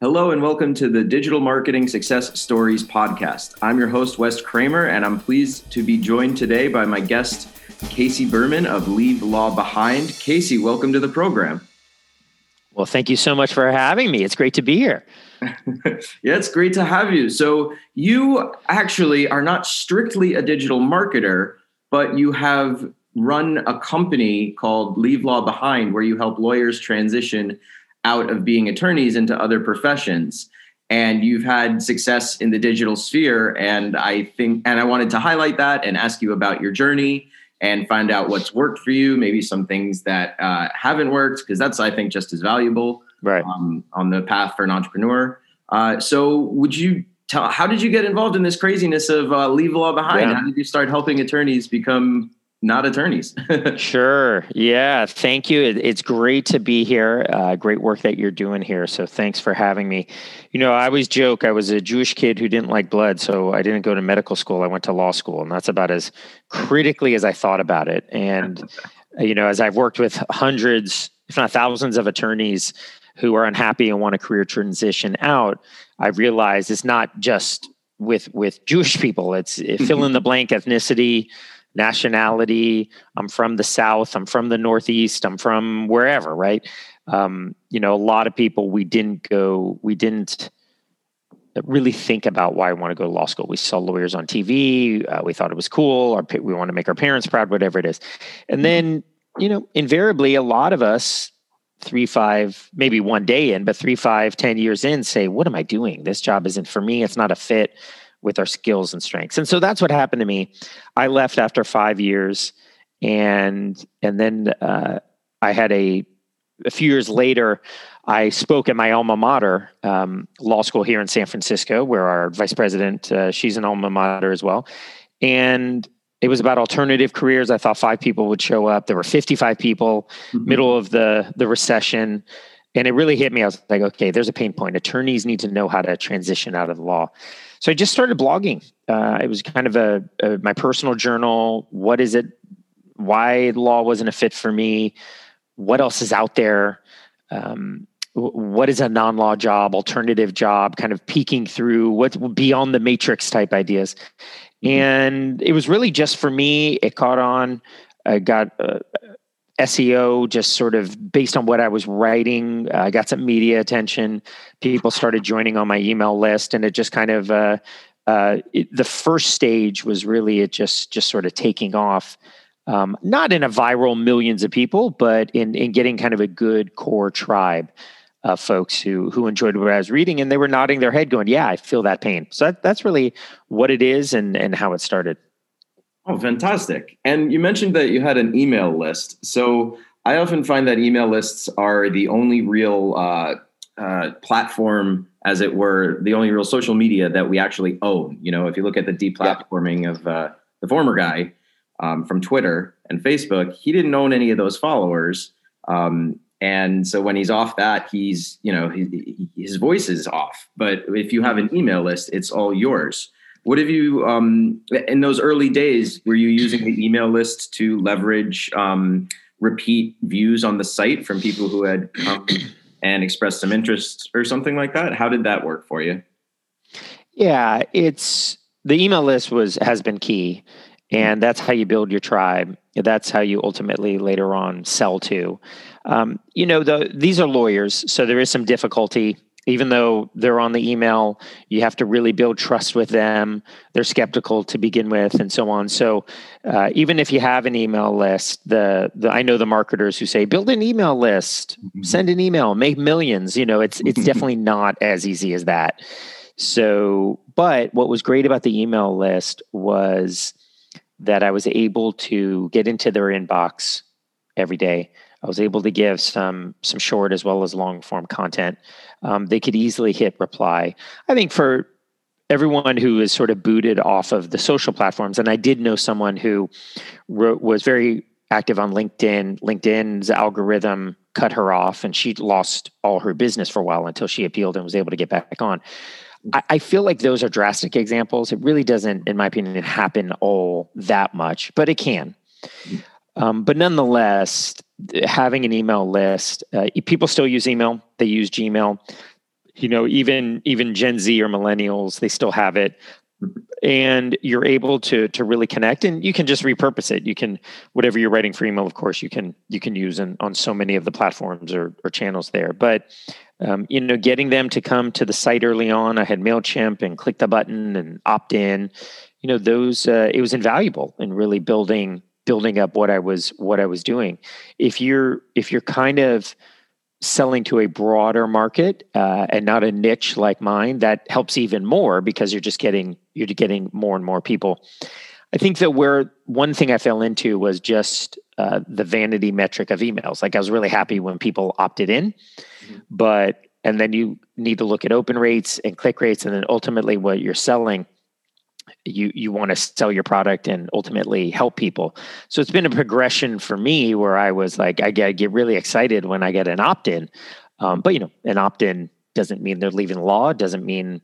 Hello and welcome to the Digital Marketing Success Stories podcast. I'm your host, Wes Kramer, and I'm pleased to be joined today by my guest, Casey Berman of Leave Law Behind. Casey, welcome to the program. Well, thank you so much for having me. It's great to be here. Yeah, it's great to have you. So you actually are not strictly a digital marketer, but you have run a company called Leave Law Behind, where you help lawyers transition out of being attorneys into other professions. And you've had success in the digital sphere. And I wanted to highlight that and ask you about your journey and find out what's worked for you, maybe some things that haven't worked, because that's, I think, just as valuable on the path for an entrepreneur. So would you tell, how did you get involved in this craziness of Leave Law Behind? Yeah. How did you start helping attorneys become not attorneys? Sure. Yeah. Thank you. It's great to be here. Great work that you're doing here. So thanks for having me. You know, I always joke, I was a Jewish kid who didn't like blood. So I didn't go to medical school. I went to law school, and that's about as critically as I thought about it. And, you know, as I've worked with hundreds, if not thousands of attorneys who are unhappy and want a career transition out, I realized it's not just with Jewish people. It's fill in the blank ethnicity, nationality. I'm from the South. I'm from the Northeast. I'm from wherever, right? You know, a lot of people, we didn't really think about why I want to go to law school. We saw lawyers on TV. We thought it was cool. We want to make our parents proud, whatever it is. And then, you know, invariably a lot of us 10 years in say, what am I doing? This job isn't for me. It's not a fit with our skills and strengths. And so that's what happened to me. I left after 5 years, and then I had a few years later, I spoke at my alma mater, law school here in San Francisco, where our vice president, she's an alma mater as well. And it was about alternative careers. I thought 5 people would show up. There were 55 people, middle of the recession. And it really hit me. I was like, okay, there's a pain point. Attorneys need to know how to transition out of the law. So I just started blogging. It was kind of my personal journal. What is it? Why law wasn't a fit for me? What else is out there? What is a non-law job, alternative job, kind of peeking through what beyond the matrix type ideas. And it was really just for me. It caught on. I got SEO just sort of based on what I was writing. I got some media attention. People started joining on my email list, and it just kind of the first stage was really it just sort of taking off. Not in a viral millions of people, but in getting kind of a good core tribe of folks who enjoyed what I was reading, and they were nodding their head going, yeah, I feel that pain. So that's really what it is and how it started. Oh, fantastic. And you mentioned that you had an email list. So I often find that email lists are the only real platform, as it were, the only real social media that we actually own. You know, if you look at the deplatforming of the former guy from Twitter and Facebook, he didn't own any of those followers. And so when he's off that, he's, you know, his voice is off. But if you have an email list, it's all yours. What have you, in those early days, were you using the email list to leverage repeat views on the site from people who had come and expressed some interest or something like that? How did that work for you? Yeah, the email list has been key. And that's how you build your tribe. That's how you ultimately later on sell to. You know, these are lawyers, so there is some difficulty. Even though they're on the email, you have to really build trust with them. They're skeptical to begin with, and so on. So even if you have an email list, I know the marketers who say, build an email list, send an email, make millions. You know, it's definitely not as easy as that. So, but what was great about the email list was that I was able to get into their inbox every day. I was able to give some short as well as long form content. They could easily hit reply. I think for everyone who is sort of booted off of the social platforms, and I did know someone who was very active on LinkedIn. LinkedIn's algorithm cut her off, and she lost all her business for a while until she appealed and was able to get back on. I feel like those are drastic examples. It really doesn't, in my opinion, happen all that much, but it can. But nonetheless, having an email list, people still use email. They use Gmail. You know, even Gen Z or millennials, they still have it. And you're able to really connect, and you can just repurpose it. You can, whatever you're writing for email, of course, you can use on so many of the platforms or channels there. But, getting them to come to the site early on, I had MailChimp and click the button and opt in, those, it was invaluable in really building up what I was doing. If you're kind of selling to a broader market and not a niche like mine, that helps even more because you're getting more and more people. I think that where one thing I fell into was just the vanity metric of emails. Like I was really happy when people opted in, and then you need to look at open rates and click rates, and then ultimately what you're selling. You want to sell your product and ultimately help people. So it's been a progression for me where I was like, I get really excited when I get an opt-in. But an opt-in doesn't mean they're leaving the law. It doesn't mean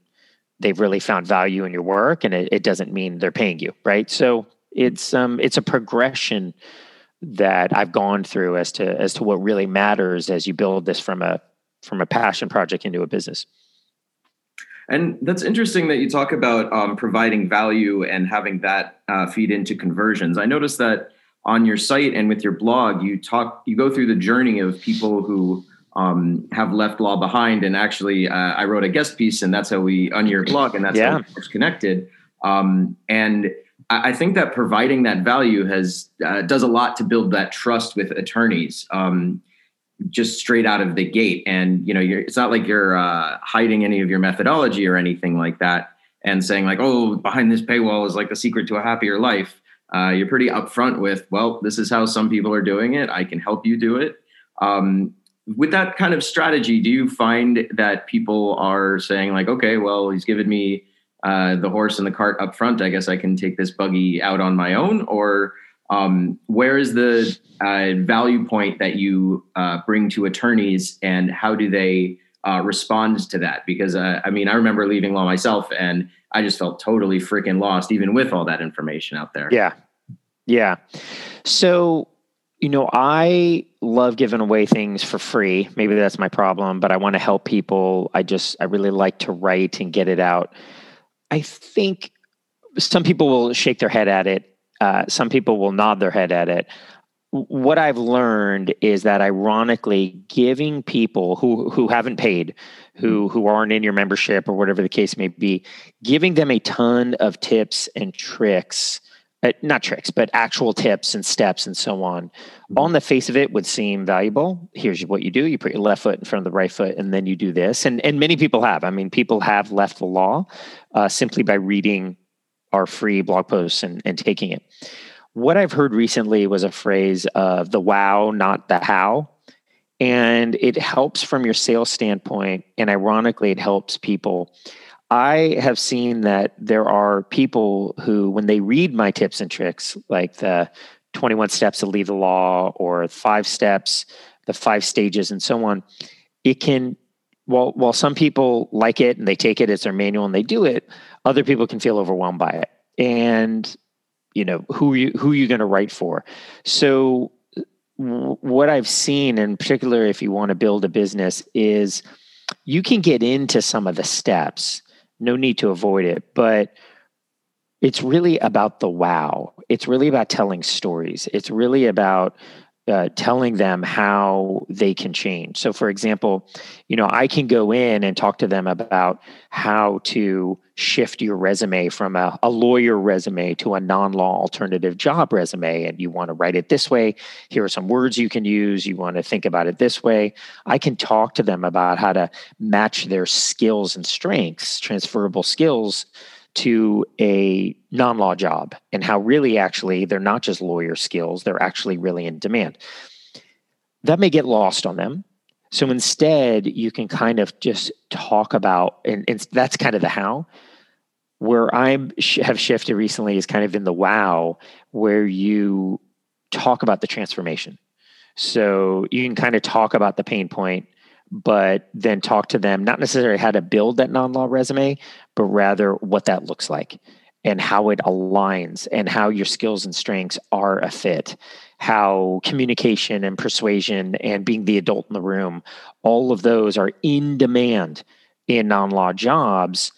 they've really found value in your work. And it doesn't mean they're paying you, right? So it's a progression that I've gone through as to what really matters as you build this from a passion project into a business. And that's interesting that you talk about providing value and having that feed into conversions. I noticed that on your site and with your blog, you go through the journey of people who have left law behind. And actually, I wrote a guest piece, and that's how we on your blog, and that's how it's connected. And I think that providing that value does a lot to build that trust with attorneys. Just straight out of the gate. And, it's not like you're hiding any of your methodology or anything like that and saying like, oh, behind this paywall is like the secret to a happier life. You're pretty upfront with, well, this is how some people are doing it. I can help you do it. With that kind of strategy, do you find that people are saying like, okay, well, he's given me the horse and the cart up front. I guess I can take this buggy out on my own? Or where is the value point that you bring to attorneys, and how do they respond to that? Because I remember leaving law myself, and I just felt totally freaking lost, even with all that information out there. Yeah. So, I love giving away things for free. Maybe that's my problem, but I want to help people. I really like to write and get it out. I think some people will shake their head at it. Some people will nod their head at it. What I've learned is that, ironically, giving people who haven't paid, who aren't in your membership or whatever the case may be, giving them a ton of tips and tricks, not tricks, but actual tips and steps and so on. On the face of it would seem valuable. Here's what you do. You put your left foot in front of the right foot, and then you do this. And many people have. I mean, people have left the law simply by reading our free blog posts and taking it. What I've heard recently was a phrase of the wow, not the how. And it helps from your sales standpoint. And ironically, it helps people. I have seen that there are people who, when they read my tips and tricks, like the 21 steps to leave the law or 5 steps, the 5 stages and so on, it can, while some people like it and they take it as their manual and they do it, other people can feel overwhelmed by it. And, who are you going to write for? So what I've seen, in particular, if you want to build a business, is you can get into some of the steps. No need to avoid it. But it's really about the wow. It's really about telling stories. It's really about telling them how they can change. So for example, I can go in and talk to them about how to shift your resume from a lawyer resume to a non-law alternative job resume. And you want to write it this way. Here are some words you can use. You want to think about it this way. I can talk to them about how to match their skills and strengths, transferable skills, to a non-law job, and how really actually they're not just lawyer skills, they're actually really in demand. That may get lost on them. So instead, you can kind of just talk about, and that's kind of the how. Where I have shifted recently is kind of in the wow, where you talk about the transformation. So you can kind of talk about the pain point, but then talk to them, not necessarily how to build that non-law resume, but rather what that looks like. and how it aligns and how your skills and strengths are a fit, how communication and persuasion and being the adult in the room, all of those are in demand in non-law jobs,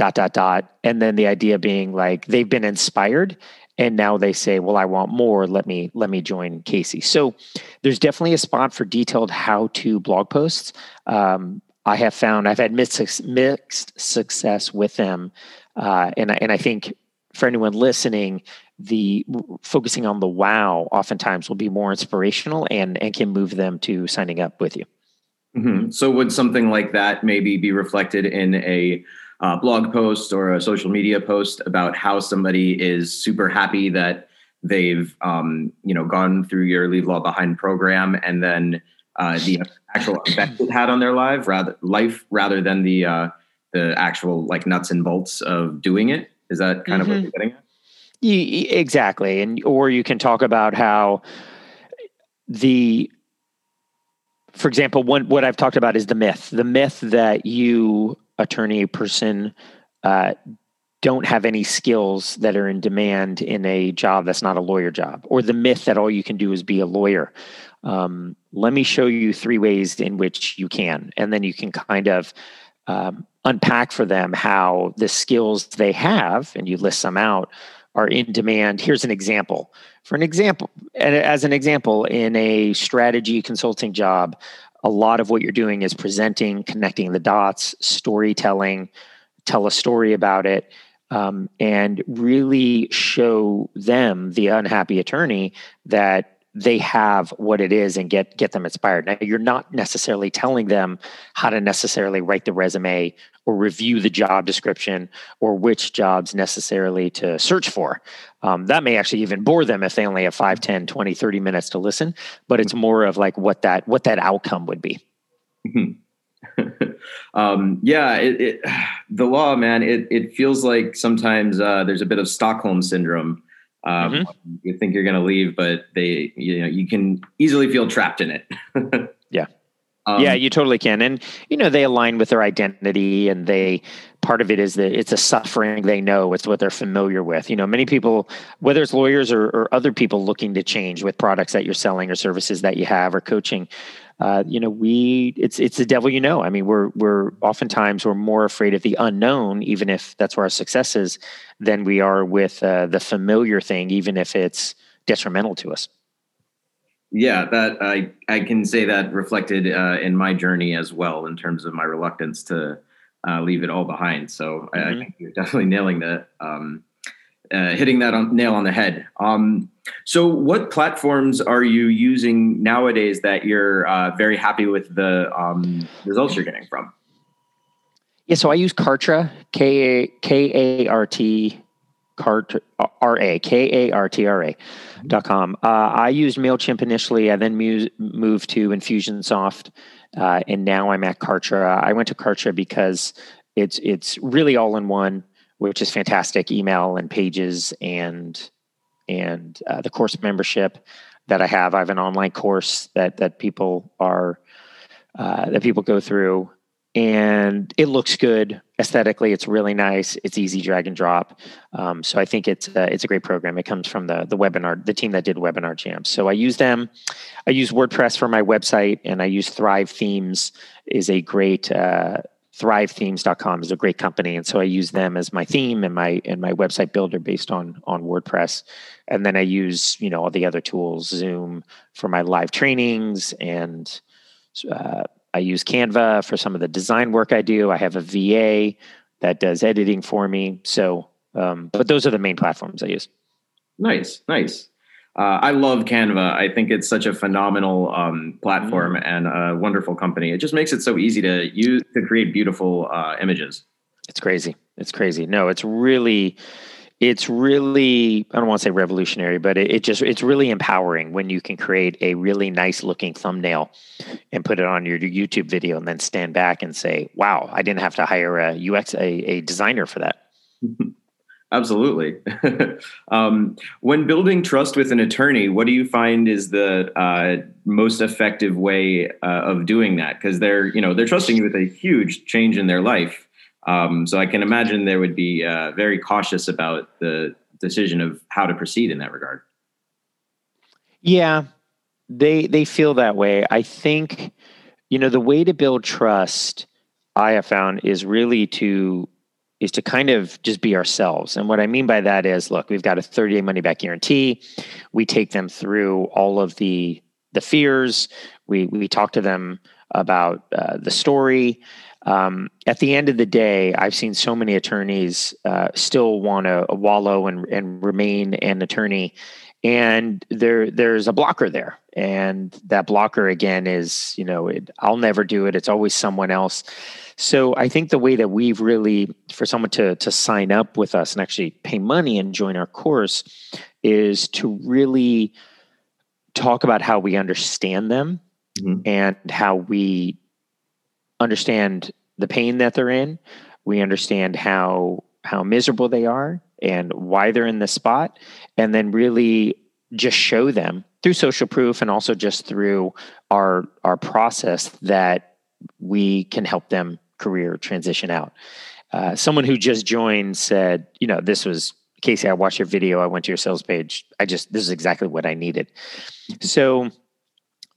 And then the idea being like, they've been inspired and now they say, well, I want more. Let me join Casey. So there's definitely a spot for detailed how-to blog posts. I have found I've had mixed success with them. And I think for anyone listening, the focusing on the wow oftentimes will be more inspirational and can move them to signing up with you. Mm-hmm. So would something like that maybe be reflected in a blog post or a social media post about how somebody is super happy that they've gone through your Leave Law Behind program, and then the actual effect it had on their life rather than the actual like nuts and bolts of doing it? Is that kind of what you're getting at? Yeah, exactly. And or you can talk about how for example, what I've talked about is the myth that you, attorney person, don't have any skills that are in demand in a job that's not a lawyer job, or the myth that all you can do is be a lawyer. Let me show you three ways in which you can, and then you can kind of unpack for them how the skills they have, and you list some out, are in demand. Here's an example. As an example, in a strategy consulting job, a lot of what you're doing is presenting, connecting the dots, storytelling, tell a story about it, and really show them, the unhappy attorney, that they have what it is and get them inspired. Now, you're not necessarily telling them how to necessarily write the resume or review the job description or which jobs necessarily to search for. That may actually even bore them if they only have 5, 10, 20, 30 minutes to listen, but it's more of like what that outcome would be. The law, man, it feels like sometimes there's a bit of Stockholm syndrome. You think you're going to leave, but you can easily feel trapped in it. Yeah. You totally can. And, they align with their identity, and part of it is that it's a suffering they know. It's what they're familiar with. Many people, whether it's lawyers or other people looking to change with products that you're selling or services that you have or coaching, it's the devil, I mean, we're oftentimes more afraid of the unknown, even if that's where our success is, than we are with the familiar thing, even if it's detrimental to us. Yeah, that I can say that reflected in my journey as well, in terms of my reluctance to leave it all behind. So I think you're definitely nailing that, hitting that nail on the head. So what platforms are you using nowadays that you're very happy with the results you're getting from? Yeah, so I use Kartra, KARTRA.com. I used MailChimp initially. I then moved to Infusionsoft, and now I'm at Kartra. I went to Kartra because it's really all in one, which is fantastic. Email and pages and the course membership that I have. I have an online course that people are that people go through, and it looks good aesthetically. It's really nice. It's easy drag and drop. So I think it's a great program. It comes from the team that did webinar jams. So I use them. I use WordPress for my website, and I use Thrive Themes is a great. ThriveThemes.com is a great company, and so I use them as my theme and my website builder based on WordPress. And then I use all the other tools, Zoom for my live trainings, and I use Canva for some of the design work I do. I have a VA that does editing for me. So, but those are the main platforms I use. Nice. I love Canva. I think it's such a phenomenal platform and a wonderful company. It just makes it so easy to use to create beautiful images. It's crazy. No, it's really, I don't want to say revolutionary, but it's really empowering when you can create a really nice looking thumbnail and put it on your YouTube video and then stand back and say, wow, I didn't have to hire a designer for that. Absolutely. When building trust with an attorney, what do you find is the most effective way of doing that? Because they're trusting you with a huge change in their life. So I can imagine there would be very cautious about the decision of how to proceed in that regard. Yeah, they feel that way. I think, you know, the way to build trust, I have found, is really to kind of just be ourselves. And what I mean by that is, look, we've got a 30-day money-back guarantee. We take them through all of the fears. We talk to them about the story. At the end of the day, I've seen so many attorneys still want to wallow and remain an attorney. And there's a blocker there. And that blocker, again, is, you know, I'll never do it. It's always someone else. So I think the way that we've really, for someone to sign up with us and actually pay money and join our course, is to really talk about how we understand them, mm-hmm. and how we understand the pain that they're in. We understand how miserable they are and why they're in this spot, and then really just show them through social proof and also just through our process that we can help them career transition out. Someone who just joined said, you know, this was, Casey, I watched your video. I went to your sales page. This is exactly what I needed. So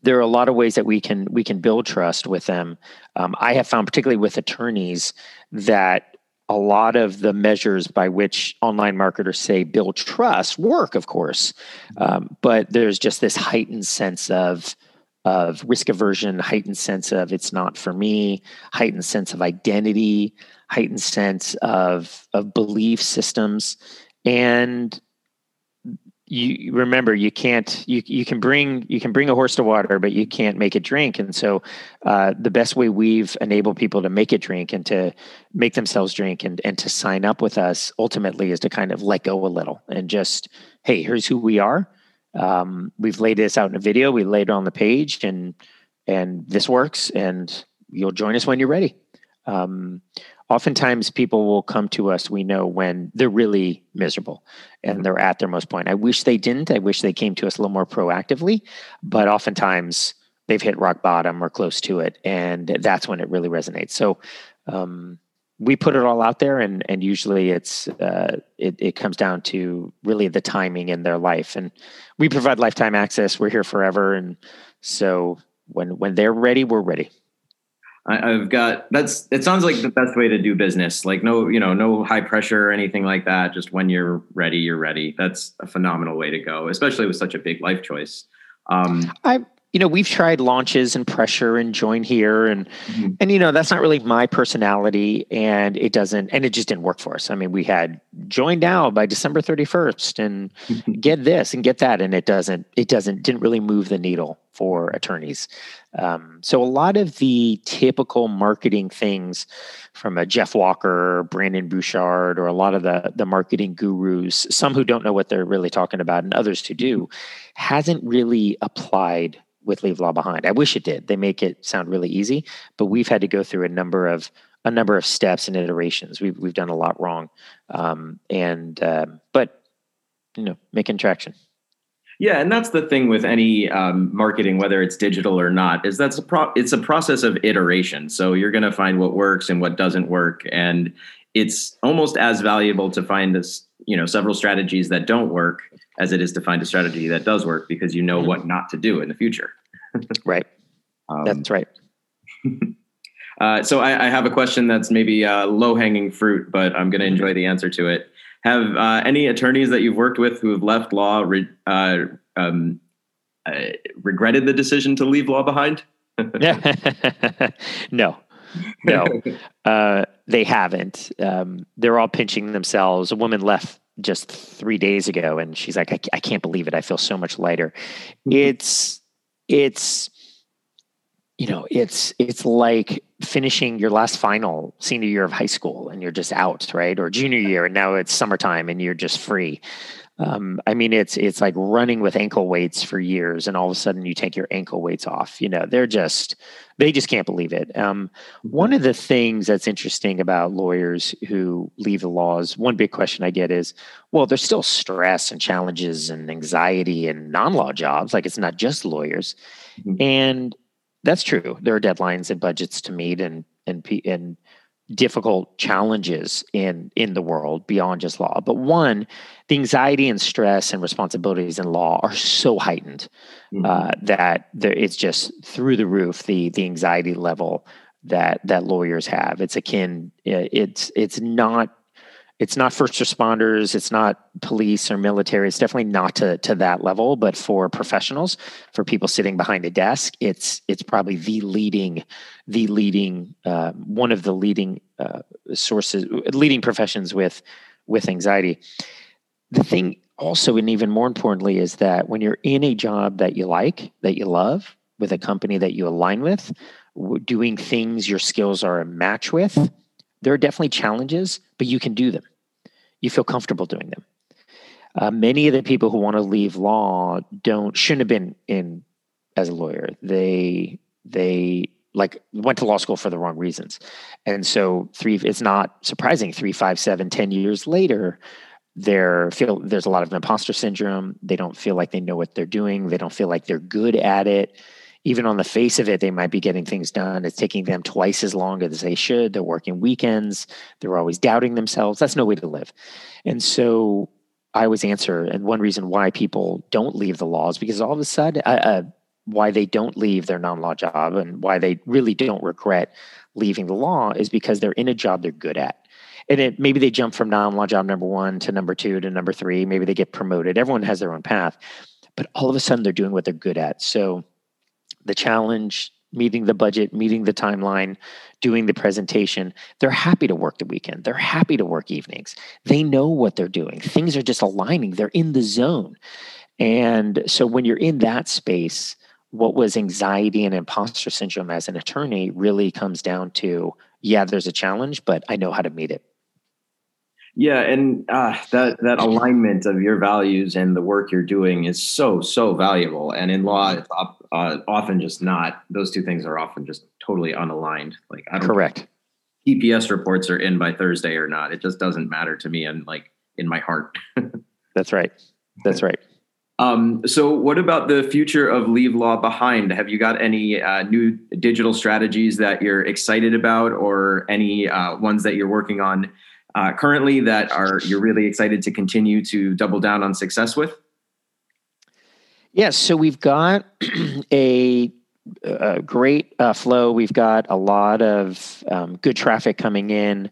there are a lot of ways that we can build trust with them. I have found, particularly with attorneys, that a lot of the measures by which online marketers say build trust work, of course, but there's just this heightened sense of risk aversion, heightened sense of it's not for me, heightened sense of identity, heightened sense of belief systems. And you remember, you can bring a horse to water, but you can't make it drink. And so the best way we've enabled people to make it drink and to make themselves drink and to sign up with us ultimately is to kind of let go a little and just, hey, here's who we are. We've laid this out in a video. We laid it on the page, and this works, and you'll join us when you're ready. Oftentimes people will come to us, we know, when they're really miserable and they're at their most point. I wish they didn't. I wish they came to us a little more proactively, but oftentimes they've hit rock bottom or close to it. And that's when it really resonates. So, we put it all out there, and usually it's, it comes down to really the timing in their life, and we provide lifetime access. We're here forever. And so when they're ready, we're ready. It sounds like the best way to do business. Like no high pressure or anything like that. Just when you're ready, you're ready. That's a phenomenal way to go, especially with such a big life choice. We've tried launches and pressure and join here and, mm-hmm. and, you know, that's not really my personality, and it just didn't work for us. I mean, we had join now by December 31st and get this and get that. And it didn't really move the needle for attorneys. So a lot of the typical marketing things from a Jeff Walker, Brandon Bouchard, or a lot of the marketing gurus, some who don't know what they're really talking about and others who do, hasn't really applied with Leave Law Behind. I wish it did. They make it sound really easy, but we've had to go through a number of steps and iterations. We've done a lot wrong. But you know, making traction. Yeah. And that's the thing with any marketing, whether it's digital or not, is that's it's a process of iteration. So you're going to find what works and what doesn't work. And it's almost as valuable to find this, you know, several strategies that don't work as it is to find a strategy that does work, because you know what not to do in the future. Right. That's right. So I have a question that's maybe low hanging fruit, but I'm going to enjoy the answer to it. Have any attorneys that you've worked with who have left law regretted the decision to leave law behind? No, they haven't. They're all pinching themselves. A woman left just 3 days ago, and she's like, I can't believe it. I feel so much lighter. Mm-hmm. It's like finishing your last final senior year of high school and you're just out, right? Or junior year, and now it's summertime and you're just free. It's like running with ankle weights for years, and all of a sudden you take your ankle weights off. You know, they just can't believe it. One of the things that's interesting about lawyers who leave the laws, one big question I get is, well, there's still stress and challenges and anxiety and non-law jobs. Like, it's not just lawyers. Mm-hmm. And that's true. There are deadlines and budgets to meet, and difficult challenges in the world beyond just law. But one, the anxiety and stress and responsibilities in law are so heightened that it's just through the roof, the anxiety level that lawyers have. It's akin, it's not first responders, it's not police or military. It's definitely not to that level, but for professionals, for people sitting behind a desk, it's probably one of the leading professions with anxiety. The thing also, and even more importantly, is that when you're in a job that you like, that you love, with a company that you align with, doing things your skills are a match with, there are definitely challenges, but you can do them. You feel comfortable doing them. Many of the people who want to leave law shouldn't have been in as a lawyer. They went to law school for the wrong reasons. And so it's not surprising 3, 5, 7, 10 years later, there's a lot of imposter syndrome. They don't feel like they know what they're doing. They don't feel like they're good at it. Even on the face of it, they might be getting things done. It's taking them twice as long as they should. They're working weekends. They're always doubting themselves. That's no way to live. And so I always answer, and one reason why people don't leave the law is because all of a sudden, why they don't leave their non-law job and why they really don't regret leaving the law is because they're in a job they're good at. And maybe they jump from non-law job number 1 to number 2 to number 3. Maybe they get promoted. Everyone has their own path. But all of a sudden, they're doing what they're good at. So the challenge, meeting the budget, meeting the timeline, doing the presentation. They're happy to work the weekend. They're happy to work evenings. They know what they're doing. Things are just aligning. They're in the zone. And so when you're in that space, what was anxiety and imposter syndrome as an attorney really comes down to, yeah, there's a challenge, but I know how to meet it. Yeah, and that alignment of your values and the work you're doing is so, so valuable. And in law, it's often just not. Those two things are often just totally unaligned. Like, I don't Correct. Know if EPS reports are in by Thursday or not. It just doesn't matter to me and in my heart. That's right. That's right. So what about the future of Leave Law Behind? Have you got any new digital strategies that you're excited about or any ones that you're working on currently that you're really excited to continue to double down on success with? Yeah, so we've got a great flow. We've got a lot of good traffic coming in.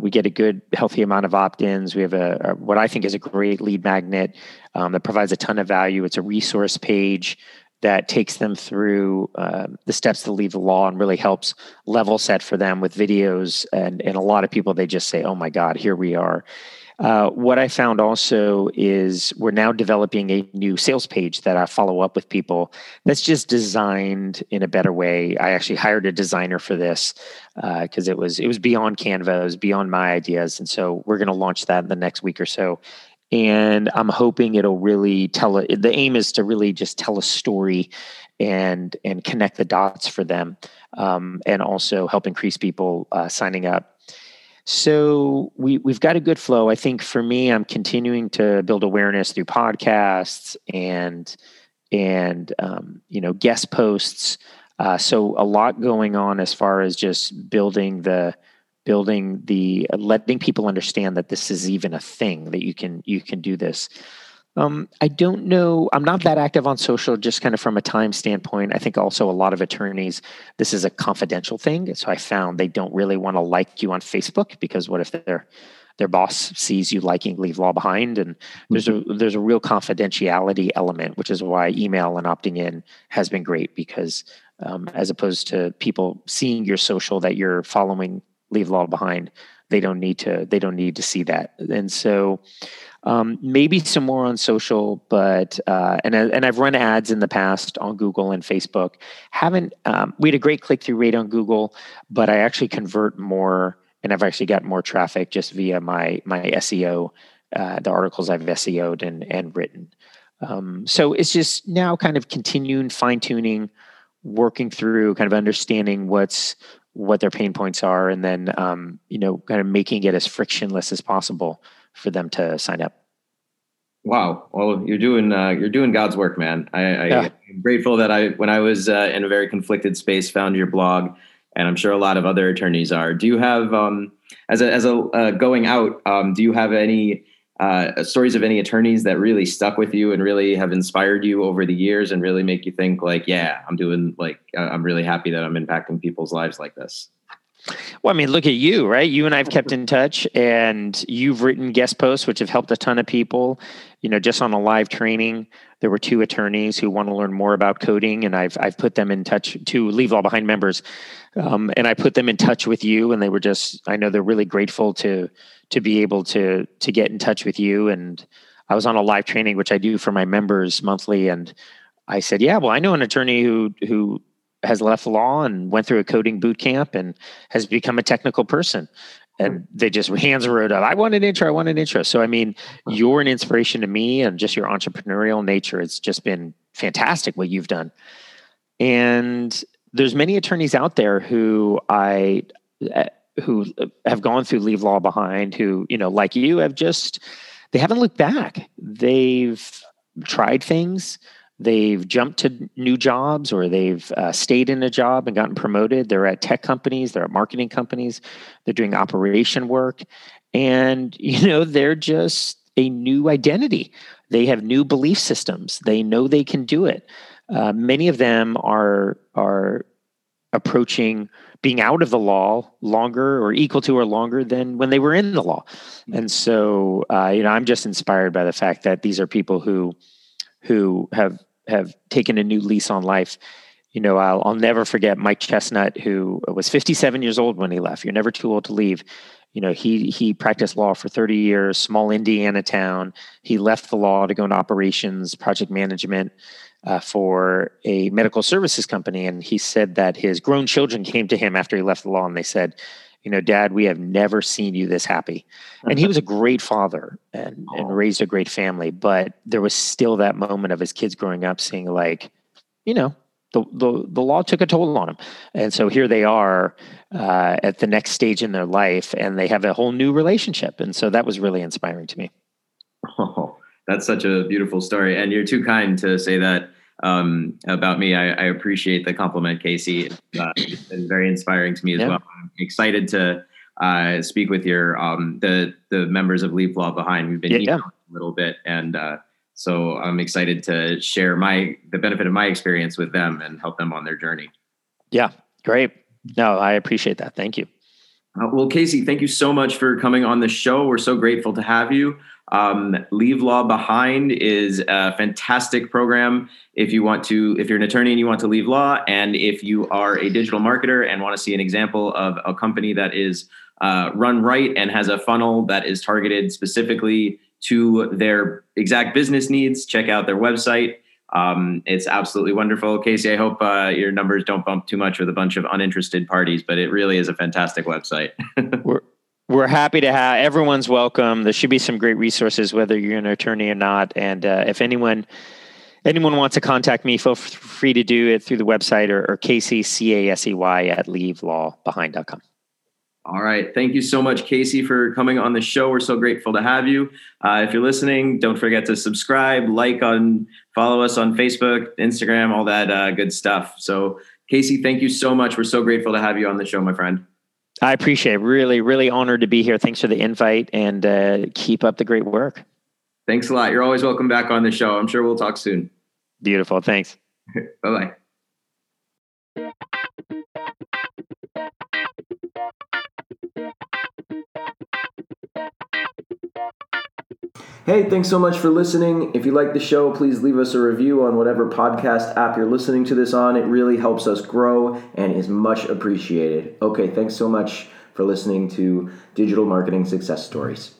We get a good, healthy amount of opt-ins. We have what I think is a great lead magnet that provides a ton of value. It's a resource page that takes them through the steps to leave the law and really helps level set for them with videos. And a lot of people, they just say, oh my God, here we are. What I found also is we're now developing a new sales page that I follow up with people that's just designed in a better way. I actually hired a designer for this because it was beyond Canva, it was beyond my ideas. And so we're going to launch that in the next week or so. And I'm hoping it'll really the aim is to really just tell a story and connect the dots for them and also help increase people signing up. So we've got a good flow. I think for me, I'm continuing to build awareness through podcasts and guest posts. So a lot going on as far as just letting people understand that this is even a thing, that you can do this. I don't know. I'm not that active on social, just kind of from a time standpoint. I think also a lot of attorneys, this is a confidential thing. So I found they don't really want to like you on Facebook because what if their boss sees you liking Leave Law Behind? And there's a real confidentiality element, which is why email and opting in has been great because as opposed to people seeing your social that you're following Leave Law Behind, they don't need to see that. And so maybe some more on social, but and I've run ads in the past on Google and Facebook. We had a great click-through rate on Google, but I actually convert more and I've actually got more traffic just via my SEO, the articles I've SEO'd and written. So it's just now kind of continuing fine-tuning, working through kind of understanding what their pain points are, and then, kind of making it as frictionless as possible for them to sign up. Wow. Well, you're doing God's work, man. I'm grateful that when I was in a very conflicted space, found your blog, and I'm sure a lot of other attorneys are. Do you have, as a going out, do you have any stories of any attorneys that really stuck with you and really have inspired you over the years and really make you think like, yeah, I'm really happy that I'm impacting people's lives like this? Well, I mean, look at you, right? You and I have kept in touch, and you've written guest posts, which have helped a ton of people. You know, just on a live training, there were 2 attorneys who want to learn more about coding, and I've put them in touch, 2 Leave Law Behind members, and I put them in touch with you, and they were just, I know they're really grateful to be able to get in touch with you. And I was on a live training, which I do for my members monthly, and I said, yeah, well, I know an attorney who has left law and went through a coding boot camp and has become a technical person. And they just hands wrote up, I want an intro. So, I mean, you're an inspiration to me, and just your entrepreneurial nature. It's just been fantastic what you've done. And there's many attorneys out there who have gone through Leave Law Behind, who, you know, like you, they haven't looked back. They've tried things. They've jumped to new jobs, or they've stayed in a job and gotten promoted. They're at tech companies. They're at marketing companies. They're doing operation work. And, you know, they're just a new identity. They have new belief systems. They know they can do it. Many of them are approaching being out of the law longer, or equal to, or longer than when they were in the law. And so, you know, I'm just inspired by the fact that these are people who have taken a new lease on life. You know, I'll never forget Mike Chestnut, who was 57 years old when he left. You're never too old to leave. You know, he practiced law for 30 years, small Indiana town. He left the law to go into operations, project management for a medical services company. And he said that his grown children came to him after he left the law, and they said, you know, Dad, we have never seen you this happy. And he was a great father and raised a great family. But there was still that moment of his kids growing up seeing, like, you know, the law took a toll on him. And so here they are at the next stage in their life, and they have a whole new relationship. And so that was really inspiring to me. Oh, that's such a beautiful story. And you're too kind to say that about me. I appreciate the compliment, Casey. It's been very inspiring to me as well. I'm excited to speak with your the members of Leave Law Behind. We've been a little bit, and so I'm excited to share the benefit of my experience with them and help them on their journey. Yeah, great. No, I appreciate that. Thank you. Well, Casey, thank you so much for coming on the show. We're so grateful to have you. Leave Law Behind is a fantastic program. If you're an attorney and you want to leave law, and if you are a digital marketer and want to see an example of a company that is run right and has a funnel that is targeted specifically to their exact business needs, check out their website. It's absolutely wonderful. Casey, I hope your numbers don't bump too much with a bunch of uninterested parties, but it really is a fantastic website. We're happy to have everyone's welcome. There should be some great resources, whether you're an attorney or not. And if anyone wants to contact me, feel free to do it through the website, or Casey, CASEY at leavelawbehind.com. All right. Thank you so much, Casey, for coming on the show. We're so grateful to have you. If you're listening, don't forget to subscribe, follow us on Facebook, Instagram, all that good stuff. So, Casey, thank you so much. We're so grateful to have you on the show, my friend. I appreciate it. Really, really honored to be here. Thanks for the invite, and keep up the great work. Thanks a lot. You're always welcome back on the show. I'm sure we'll talk soon. Beautiful. Thanks. Bye-bye. Hey, thanks so much for listening. If you like the show, please leave us a review on whatever podcast app you're listening to this on. It really helps us grow and is much appreciated. Okay, thanks so much for listening to Digital Marketing Success Stories.